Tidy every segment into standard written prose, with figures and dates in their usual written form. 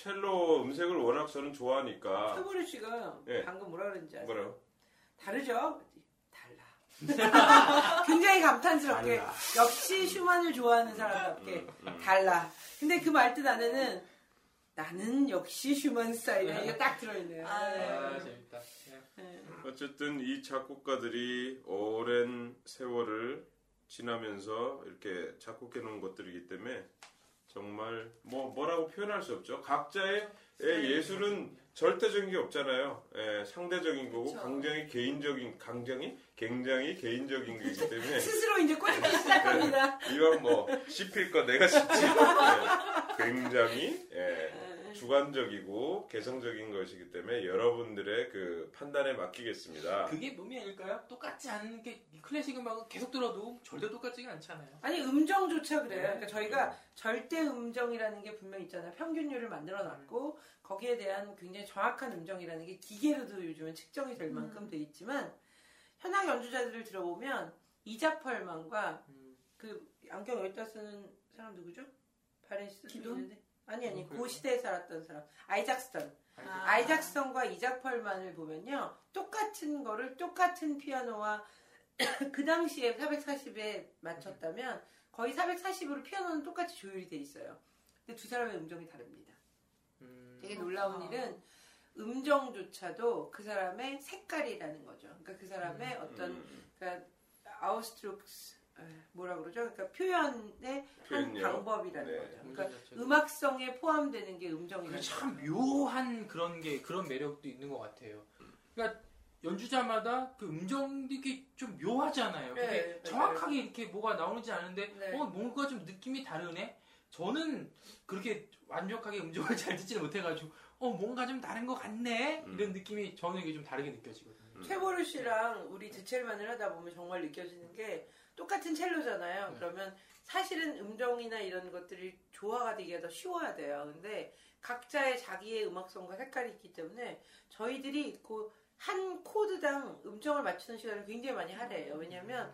첼로 음색을 워낙 저는 좋아하니까. 서보리 씨가 예. 방금 뭐라 그랬는지 아세요? 뭐라고? 다르죠? 달라. 굉장히 감탄스럽게. 달라. 역시 슈만을 좋아하는 사람답게. 달라. 근데 그 말뜻 안에는 나는 역시 슈만 스타일이야. 이게 딱 들어있네요. 아, 재밌다. 어쨌든 이 작곡가들이 오랜 세월을 지나면서 이렇게 작곡해 놓은 것들이기 때문에 정말 뭐라고 표현할 수 없죠. 각자의 예술은 절대적인 게 없잖아요. 예, 상대적인 거고 그렇죠. 굉장히 개인적인 거기 때문에 스스로 이제 꼬집기 시작합니다. 네, 이건 뭐 씹힐 거 내가 씹지. 네, 굉장히 주관적이고 개성적인 것이기 때문에 여러분들의 그 판단에 맡기겠습니다. 그게 몸이 아닐까요? 똑같지 않은 게 클래식 음악은 계속 들어도 절대 똑같지가 않잖아요. 아니 음정조차 그래요. 그러니까 저희가 절대 음정이라는 게 분명 있잖아요. 평균율을 만들어놨고 거기에 대한 굉장히 정확한 음정이라는 게 기계로도 요즘은 측정이 될 만큼 돼 있지만 현악 연주자들을 들어보면 이자펄만과 그 안경 여기다 쓰는 사람 누구죠? 바렌시스 기도? 아니 그 시대에 살았던 사람 아이작 스턴. 아이작 스턴과 이삭 펄만을 보면요 똑같은 거를 똑같은 피아노와 그 당시에 440에 맞췄다면 거의 440으로 피아노는 똑같이 조율이 돼 있어요. 근데 두 사람의 음정이 다릅니다. 되게 놀라운 일은 음정조차도 그 사람의 색깔이라는 거죠. 그러니까 그 사람의 어떤 그러니까 아우스트룩스 뭐라 그러죠? 그러니까 표현의 한 방법이라는 거죠. 그러니까 음악성에 포함되는 게 음정이라는 참 묘한 그런 게 그런 매력도 있는 것 같아요. 그러니까 연주자마다 그 음정도 이게 좀 묘하잖아요. 네, 그게 정확하게 이렇게 뭐가 나오는지 아는데 뭔가 좀 느낌이 다르네. 저는 그렇게 완벽하게 음정을 잘 듣지는 못해가지고 뭔가 좀 다른 것 같네 이런 느낌이 저는 이게 좀 다르게 느껴지거든요. 최보루 씨랑 우리 제첼만을 하다 보면 정말 느껴지는 게 똑같은 첼로잖아요. 그러면 사실은 음정이나 이런 것들이 조화가 되기가 더 쉬워야 돼요. 근데 각자의 자기의 음악성과 색깔이 있기 때문에 저희들이 그 한 코드당 음정을 맞추는 시간을 굉장히 많이 하래요. 왜냐하면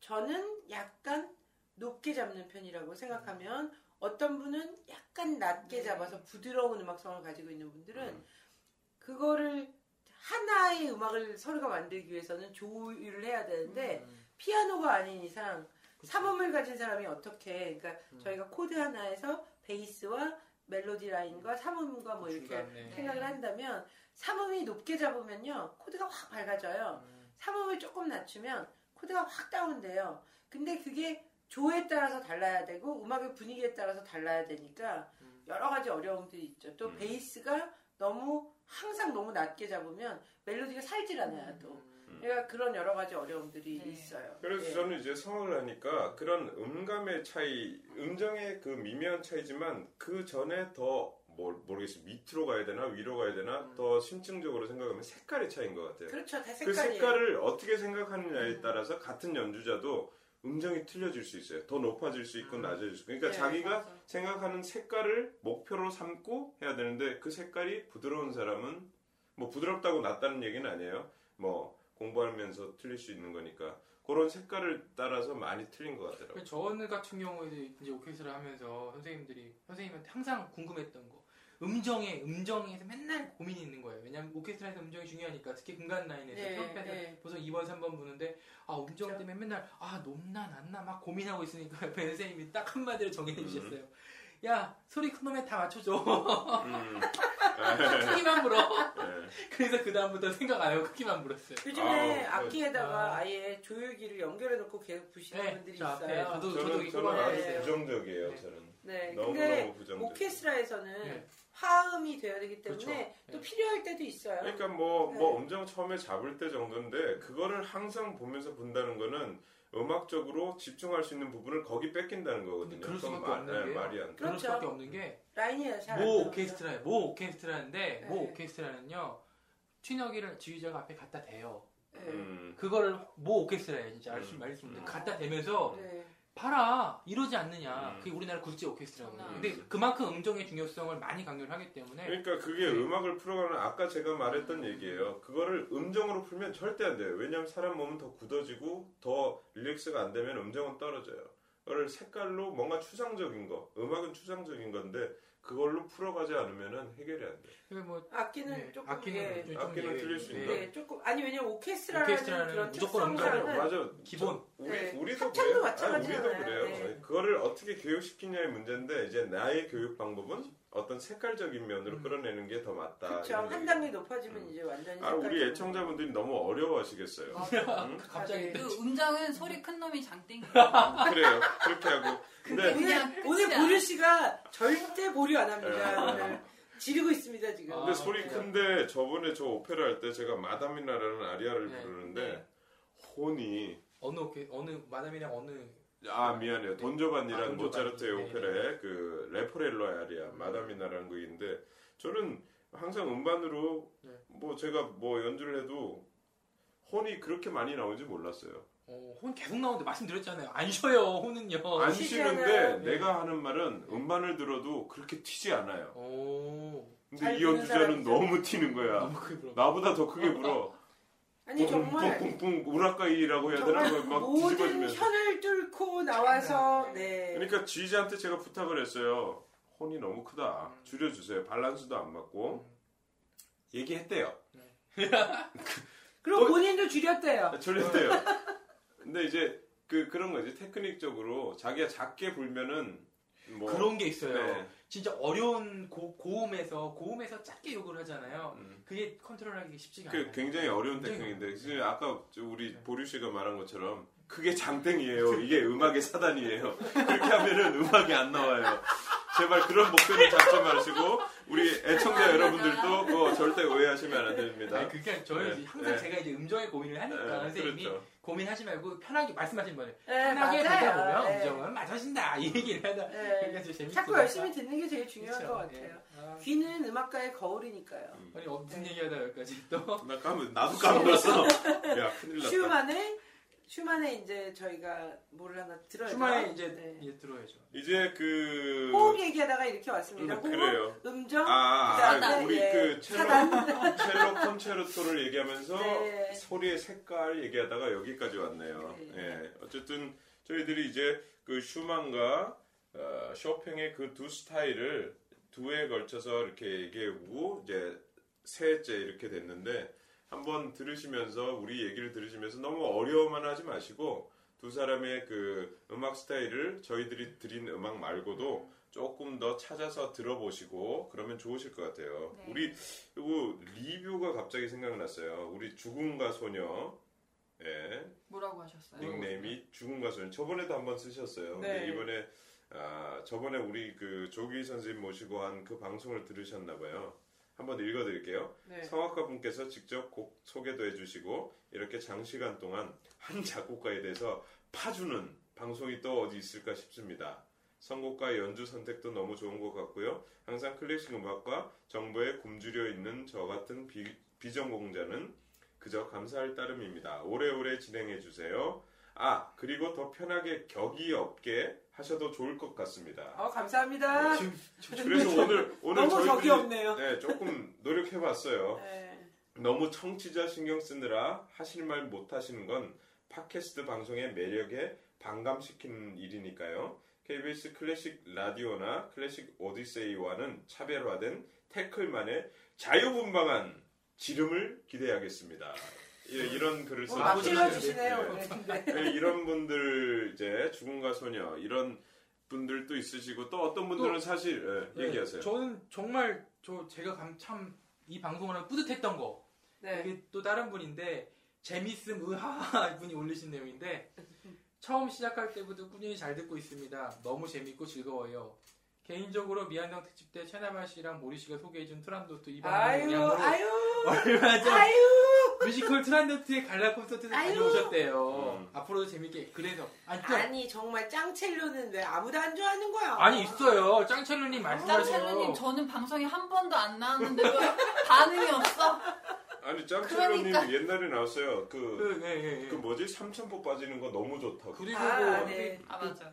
저는 약간 높게 잡는 편이라고 생각하면 어떤 분은 약간 낮게 잡아서 부드러운 음악성을 가지고 있는 분들은 그거를 하나의 음악을 서로가 만들기 위해서는 조율을 해야 되는데 피아노가 아닌 이상 사범을 가진 사람이 어떻게 그러니까 저희가 코드 하나에서 베이스와 멜로디 라인과 사범과 뭐 이렇게 생각을 한다면 사범이 높게 잡으면요 코드가 확 밝아져요. 사범을 조금 낮추면 코드가 확 다운돼요. 근데 그게 조에 따라서 달라야 되고 음악의 분위기에 따라서 달라야 되니까 여러 가지 어려움들이 있죠. 또 베이스가 너무 항상 너무 낮게 잡으면 멜로디가 살질 않아요. 또 그러니까 그런 여러 가지 어려움들이 있어요. 그래서 저는 이제 성악을 하니까 그런 음감의 차이, 음정의 그 미묘한 차이지만 그 전에 더 모르겠어요. 밑으로 가야 되나 위로 가야 되나 더 심층적으로 생각하면 색깔의 차이인 것 같아요. 그렇죠, 다 색깔이에요. 그 색깔을 어떻게 생각하느냐에 따라서 같은 연주자도 음정이 틀려질 수 있어요. 더 높아질 수 있고 낮아질 수 있고. 그러니까 자기가 생각하는 색깔을 목표로 삼고 해야 되는데 그 색깔이 부드러운 사람은 뭐 부드럽다고 낮다는 얘기는 아니에요. 뭐 공부하면서 틀릴 수 있는 거니까 그런 색깔을 따라서 많이 틀린 것 같더라고요. 저는 같은 경우에도 이제 오케스트라 하면서 선생님한테 항상 궁금했던 거 음정에서 맨날 고민이 있는 거예요. 왜냐면 오케스트라에서 음정이 중요하니까 특히 금관 라인에서 트럼펫에서 보통 2번 3번 부는데 음정 때문에 맨날 높나 낮나 막 고민하고 있으니까 옆에 선생님이 딱 한마디로 정해 주셨어요. 야 소리 큰 놈에 다 맞춰줘. 크기만 불어. 그래서 그 다음부터 생각 안 하고 크기만 불었어요. 요즘에 악기에다가 아예 조율기를 연결해 놓고 계속 부시는 분들이 있어요. 저도 아주 부정적이에요. 저는. 네, 근데 오케스트라에서는 화음이 되어야 되기 때문에 그렇죠. 또 필요할 때도 있어요. 그러니까 뭐 음정 처음에 잡을 때 정도인데 그거를 항상 보면서 본다는 거는 음악적으로 집중할 수 있는 부분을 거기 뺏긴다는 거거든요. 그럴 수밖에 없는 게 말이 안 돼. 그럴 수밖에 없는 게 라인이 잘 모 오케스트라는요 튀너기를 지휘자가 앞에 갖다 대요. 그거를 모 오케스트라예요 진짜 말씀인데 갖다 대면서. 봐라 이러지 않느냐 그게 우리나라 굴지 오케스트라거든요. 근데 그만큼 음정의 중요성을 많이 강조를 하기 때문에 그러니까 그게 음악을 풀어가는 아까 제가 말했던 얘기예요. 그거를 음정으로 풀면 절대 안 돼요. 왜냐하면 사람 몸은 더 굳어지고 더 릴렉스가 안 되면 음정은 떨어져요. 그걸 색깔로 뭔가 추상적인 거 음악은 추상적인 건데 그걸로 풀어가지 않으면은 해결이 안 돼. 뭐 악기는 조금 악기는 들릴 수 있나? 네, 조금 아니 왜냐면 오케스트라는 그런 무조건 특성상 맞아 기본 우리도 그래요. 우리도 그래요. 네. 그거를 어떻게 교육시키냐의 문제인데 이제 나의 교육 방법은 어떤 색깔적인 면으로 끌어내는 게 더 맞다. 그렇죠. 한 단계 높아지면 이제 완전히. 아 우리 애청자분들이 너무 어려워하시겠어요. 응? 갑자기 그 음장은 소리 큰 놈이 장땡이에요. 그래요. 그렇게 하고. 근데 오늘 보류 씨가 절대 보류 안 합니다. 네. 지르고 있습니다 지금. 근데 소리 큰데 저번에 저 오페라 할 때 제가 마담이나라는 아리아를 부르는데 혼이 어느 마담이랑 어느. 아 미안해요. 돈조반이라는 모차르트의 오페라의 그 레포렐로의 아리아 마담이나라는 곡인데 저는 항상 음반으로 뭐 제가 뭐 연주를 해도 혼이 그렇게 많이 나오는지 몰랐어요. 혼 계속 나오는데 말씀드렸잖아요. 안 쉬어요. 혼은요. 안 쉬는데 내가 하는 말은 음반을 들어도 그렇게 튀지 않아요. 근데 이 연주자는 너무 튀는 거야. 너무 크게 불어. 나보다 더 크게 불어. 아니 정말 뿡뿡 우라카이라고 해야 되나? 막 모든 현을 뚫고 나와서 네. 그러니까 지휘자한테 제가 부탁을 했어요. 혼이 너무 크다. 줄여주세요. 밸런스도 안 맞고 얘기했대요. 네. 그럼 본인도 줄였대요. 줄였대요. 근데 이제 그런 거지. 테크닉적으로 자기가 작게 불면은 뭐 그런 게 있어요. 네. 진짜 어려운 고음에서 작게 요구를 하잖아요. 그게 컨트롤하기 쉽지가 않아요. 굉장히 어려운 테크닉인데 지금 아까 우리 보류 씨가 말한 것처럼 그게 장땡이에요. 이게 음악의 사단이에요. 그렇게 하면은 음악이 안 나와요. 제발 그런 목표를 잡지 마시고 우리 애청자 여러분들도 절대 오해하시면 안 됩니다. 아니, 그게 저희 항상 제가 이제 음정에 고민을 하니까 선생님이 그렇죠. 고민하지 말고 편하게 말씀하신 거예요. 편하게 듣다 보면 음정은 맞아진다 이 얘기를 하다. 그러니까 재밌고 자꾸 열심히 듣는 게 제일 중요한 그렇죠. 것 같아요. 귀는 음악가의 거울이니까요. 아니 없는 얘기하다 여기까지 또. 나도 까먹었어. 야 큰일 났다. 슈만의 이제 저희가 뭘 하나 들어야죠. 슈만의 이제 들어야죠. 이제 그 호흡 얘기하다가 이렇게 왔습니다. 그래요. 음정. 우리 그 첼로 콘체르토를 얘기하면서 네. 소리의 색깔 얘기하다가 여기까지 왔네요. 네. 네. 어쨌든 저희들이 이제 그 슈만과 쇼팽의 그 두 스타일을 두에 걸쳐서 이렇게 얘기해보고 이제 세째 이렇게 됐는데. 한번 들으시면서 우리 얘기를 들으시면서 너무 어려워만 하지 마시고 두 사람의 그 음악 스타일을 저희들이 드린 음악 말고도 조금 더 찾아서 들어보시고 그러면 좋으실 것 같아요. 네. 우리 이거 리뷰가 갑자기 생각났어요. 우리 죽음과 소녀. 예. 뭐라고 하셨어요? 닉네임이 죽음과 소녀. 저번에도 한번 쓰셨어요. 네. 근데 이번에 저번에 우리 그 조기 선생님 모시고 한 그 방송을 들으셨나 봐요. 한번 읽어드릴게요. 네. 성악가 분께서 직접 곡 소개도 해주시고 이렇게 장시간 동안 한 작곡가에 대해서 파주는 방송이 또 어디 있을까 싶습니다. 선곡가의 연주 선택도 너무 좋은 것 같고요. 항상 클래식 음악과 정보에 굶주려 있는 저 같은 비전공자는 그저 감사할 따름입니다. 오래오래 진행해주세요. 그리고 더 편하게 격이 없게 하셔도 좋을 것 같습니다. 감사합니다. 네, 그래서 오늘 너무 격이 없네요. 네, 조금 노력해봤어요. 네. 너무 청취자 신경 쓰느라 하실 말 못 하시는 건 팟캐스트 방송의 매력에 반감시키는 일이니까요. KBS 클래식 라디오나 클래식 오디세이와는 차별화된 태클만의 자유분방한 지름을 기대하겠습니다. 이런 글을 써주시네요. 네. 이런 분들 이제 죽음과 소녀 이런 분들도 있으시고 또 어떤 분들은 또, 사실 얘기하세요. 저는 정말 제가 참 이 방송을 하면 뿌듯했던 거 이게 또 다른 분인데 재밌음 으하하 분이 올리신 내용인데 처음 시작할 때부터 꾸준히 잘 듣고 있습니다. 너무 재밌고 즐거워요. 개인적으로 미안정 특집 때 채나발 씨랑 모리 씨가 소개해준 트란도트 이 방송 양으로 얼마 전 뮤지컬 트란도트의 갈라 콘서트에 다녀오셨대요. 앞으로도 재밌게. 그래서 아니 정말 짱첼로는 왜 아무도 안 좋아하는 거야? 아니 있어요. 짱첼로님 말씀하세요. 짱첼로님 저는 방송에 한 번도 안 나왔는데도 반응이 없어. 아니 짱첼로님 그러니까. 옛날에 나왔어요. 그 뭐지 삼천포 빠지는 거 너무 좋다고. 그리고 맞아.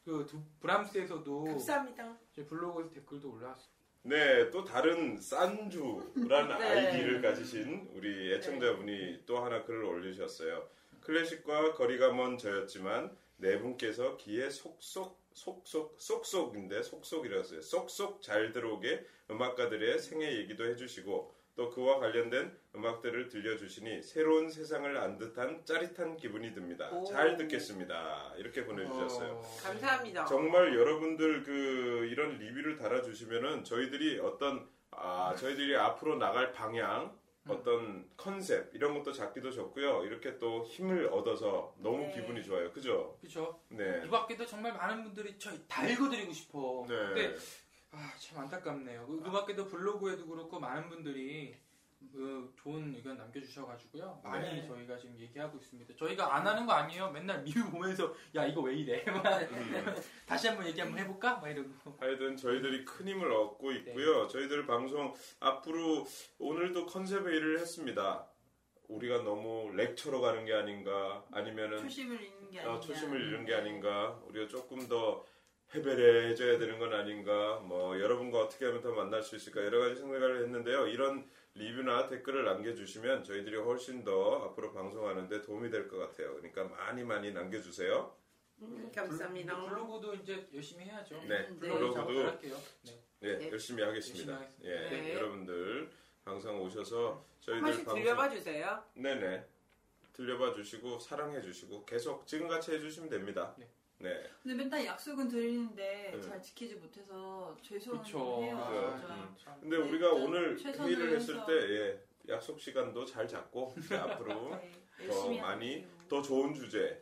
브람스에서도 감사합니다. 제 블로그에서 댓글도 올라왔어요. 네, 또 다른 싼주라는 네. 아이디를 가지신 우리 애청자분이 또 하나 글을 올리셨어요. 클래식과 거리가 먼 저였지만 네 분께서 귀에 속속 속속인데 속속이라서요. 속속 잘 들어오게 음악가들의 생애 얘기도 해주시고 또 그와 관련된 음악들을 들려주시니 새로운 세상을 안 듯한 짜릿한 기분이 듭니다. 오. 잘 듣겠습니다. 이렇게 보내주셨어요. 감사합니다. 정말 여러분들 이런 리뷰를 달아주시면은 저희들이 저희들이 앞으로 나갈 방향, 어떤 컨셉 이런 것도 잡기도 좋고요. 이렇게 또 힘을 얻어서 너무 기분이 좋아요. 그죠? 그렇죠. 네. 이 밖에도 정말 많은 분들이 저희 다 읽어드리고 싶어. 네. 근데 참 안타깝네요. 그 밖에도 블로그에도 그렇고 많은 분들이 좋은 의견 남겨주셔가지고요. 많이 저희가 지금 얘기하고 있습니다. 저희가 안 하는 거 아니에요. 맨날 미우 보면서 야 이거 왜 이래? 다시 한번 얘기 한번 해볼까? 막 이러고. 하여튼 저희들이 큰 힘을 얻고 있고요. 네. 저희들 방송 앞으로 오늘도 컨셉 회의를 했습니다. 우리가 너무 렉처로 가는 게 아닌가? 아니면은 초심을 잃는 게 아닌가? 우리가 조금 더 해배해져야 되는 건 아닌가? 뭐 여러분과 어떻게 하면 더 만날 수 있을까? 여러 가지 생각을 했는데요. 이런 리뷰나 댓글을 남겨주시면 저희들이 훨씬 더 앞으로 방송하는데 도움이 될 것 같아요. 그러니까 많이 남겨주세요. 감사합니다. 블로그도 이제 열심히 해야죠. 네, 블로그도 할게요. 네, 열심히 하겠습니다. 예, 네. 여러분들 항상 오셔서 저희들 방송 들려봐 주세요. 네네, 들려봐 주시고 사랑해 주시고 계속 지금같이 해주시면 됩니다. 네. 네. 근데 맨날 약속은 드리는데 잘 지키지 못해서 죄송해요. 근데 우리가 오늘 회의를 했을 때 약속 시간도 잘 잡고 앞으로 더 많이 더 좋은 주제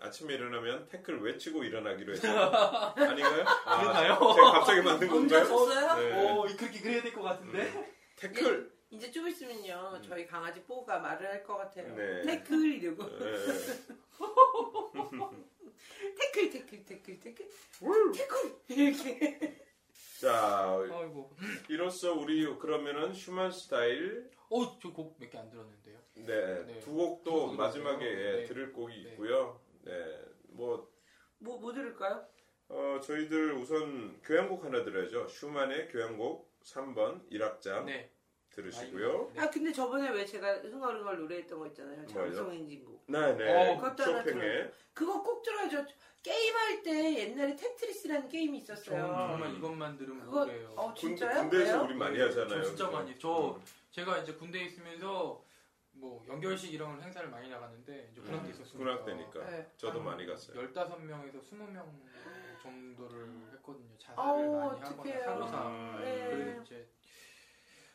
아침에 일어나면 태클 외치고 일어나기로 했어요. 아닌가요? 제가 갑자기 만든 건가요? 오, 그렇게 그래야 될 것 같은데? 태클! 이제 좀 있으면요 저희 강아지 뽀가 말을 할 것 같아요. 태클! 이러고 태클 이렇게. 자, 아이고. 이로써 우리 그러면은 슈만 스타일. 저 곡 몇 개 안 들었는데요. 네, 두 곡도 마지막에 들을 곡이 있고요. 네, 뭐 들을까요? 저희들 우선 교향곡 하나 들어야죠. 슈만의 교향곡 3번 1악장 들으시고요. 근데 저번에 왜 제가 흥얼흥얼 노래했던 거 있잖아요. 장성행진곡. 네네. 쇼팽의. 그거 꼭 들어야죠. 게임할 때 옛날에 테트리스라는 게임이 있었어요. 정말 이것만 들으면 그래요. 진짜요? 군대에서 우리 많이 하잖아요. 저 진짜 많이. 제가 이제 군대에 있으면서 연결식 이런 행사를 많이 나갔는데 이제 군악 때 있었으니까. 군악 때니까. 저도 많이 갔어요. 15명에서 20명 정도를 했거든요. 자살을 많이 하거나 사고사. 그래서 이제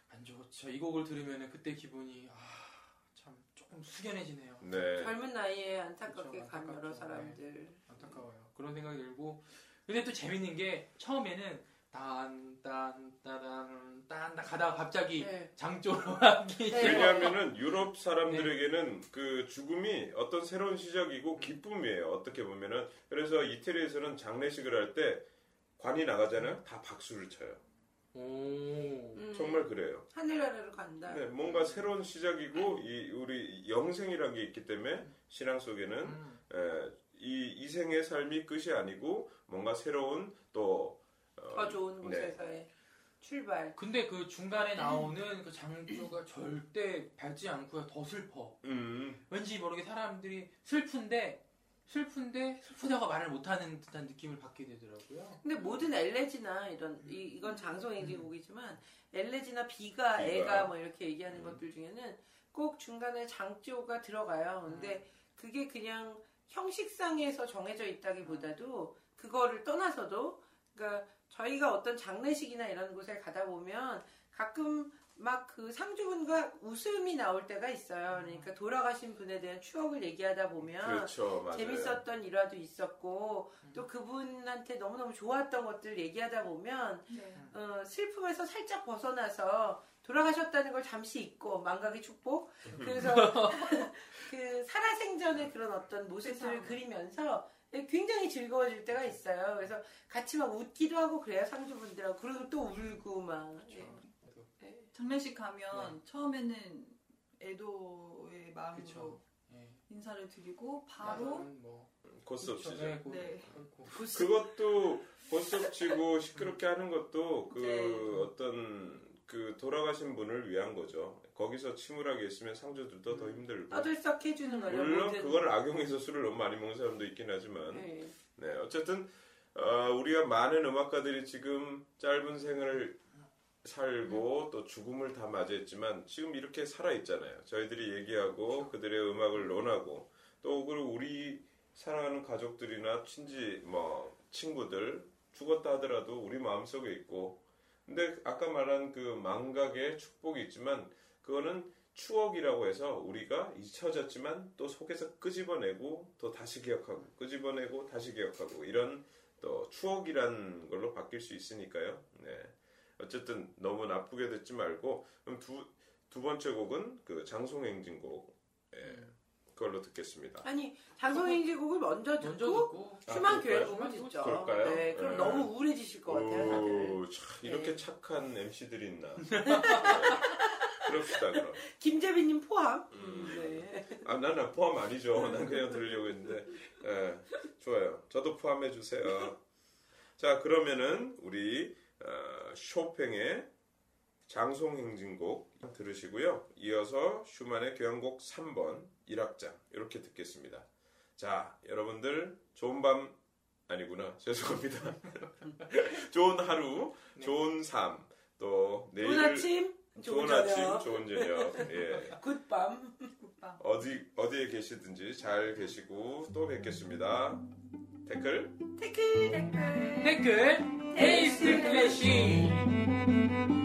안 좋죠. 이 곡을 들으면 그때 기분이 참 조금 숙연해지네요. 네. 젊은 나이에 안타깝게 간 여러 사람들. 네. 안타까워요. 그런 생각이 들고 근데 또 재밌는 게 처음에는 딴 가다가 갑자기 장조로 하기. 왜냐하면은 유럽 사람들에게는 그 죽음이 어떤 새로운 시작이고 기쁨이에요. 어떻게 보면은. 그래서 이태리에서는 장례식을 할 때 관이 나가잖아요. 다 박수를 쳐요. 오, 정말 그래요. 하늘 아래로 간다. 네, 뭔가 새로운 시작이고 우리 영생이라는 게 있기 때문에 신앙 속에는 이 생의 삶이 끝이 아니고 뭔가 새로운 또 더 좋은 곳에서의 출발. 근데 그 중간에 나오는 그 장조가 절대 밝지 않고요. 더 슬퍼. 왠지 모르게 사람들이 슬픈데 슬프다고 말을 못하는 듯한 느낌을 받게 되더라고요. 근데 모든 엘레지나 이런 이건 장성행진곡이지만 엘레지나 비가 애가 이렇게 얘기하는 것들 중에는 꼭 중간에 장조가 들어가요. 근데 그게 그냥 형식상에서 정해져 있다기보다도 그거를 떠나서도 그러니까 저희가 어떤 장례식이나 이런 곳에 가다 보면 가끔 막 그 상주분과 웃음이 나올 때가 있어요. 그러니까 돌아가신 분에 대한 추억을 얘기하다 보면 그렇죠, 재밌었던 일화도 있었고 또 그분한테 너무너무 좋았던 것들 얘기하다 보면 슬픔에서 살짝 벗어나서 돌아가셨다는 걸 잠시 잊고 망각의 축복 그래서 그 살아생전의 그런 어떤 모습들을 그리면서 굉장히 즐거워질 때가 있어요. 그래서 같이 막 웃기도 하고 그래요. 상주분들하고 그리고 또 울고 막 그렇죠. 장례식 가면 처음에는 애도의 마음으로 인사를 드리고 바로 고스톱치죠. 그것도 고스톱치고 시끄럽게 하는 것도 어떤 돌아가신 분을 위한 거죠. 거기서 침울하게 있으면 상주들도 더 힘들고 떠들썩 해주는 거예요. 물론 그걸 악용해서 술을 너무 많이 먹는 사람도 있긴 하지만 어쨌든 우리가 많은 음악가들이 지금 짧은 생을 살고 또 죽음을 다 맞이했지만 지금 이렇게 살아있잖아요. 저희들이 얘기하고 그들의 음악을 논하고 또 그리고 우리 사랑하는 가족들이나 친지 뭐 친구들 죽었다 하더라도 우리 마음속에 있고, 근데 아까 말한 그 망각의 축복이 있지만 그거는 추억이라고 해서 우리가 잊혀졌지만 또 속에서 끄집어내고 또 다시 기억하고 끄집어내고 다시 기억하고 이런 또 추억이란 걸로 바뀔 수 있으니까요. 네. 어쨌든 너무 나쁘게 듣지 말고 그럼 두 번째 곡은 그 장송행진곡. 예. 그걸로 듣겠습니다. 아니 장송행진곡을 먼저 듣고 슈만 교향곡을 듣죠. 그럴까요? 네, 그럼 네. 너무 우울해지실 것 같아요. 다들. 이렇게 네. 착한 MC들이 있나. 네. 그럽시다 그럼. 김재빈님 포함. 네. 아, 난 포함 아니죠. 난 그냥 들으려고 했는데. 네. 좋아요. 저도 포함해 주세요. 자 그러면은 우리 쇼팽의 장송행진곡 들으시고요. 이어서 슈만의 교향곡 3번 1악장 이렇게 듣겠습니다. 자, 여러분들 좋은 밤 아니구나. 죄송합니다. 좋은 하루, 네. 좋은 삶, 또 내일 좋은 아침, 좋은 저녁. 좋은 저녁. 예. 굿밤. 어디에 계시든지 잘 계시고 또 뵙겠습니다. 댓글. 테이프 클래시.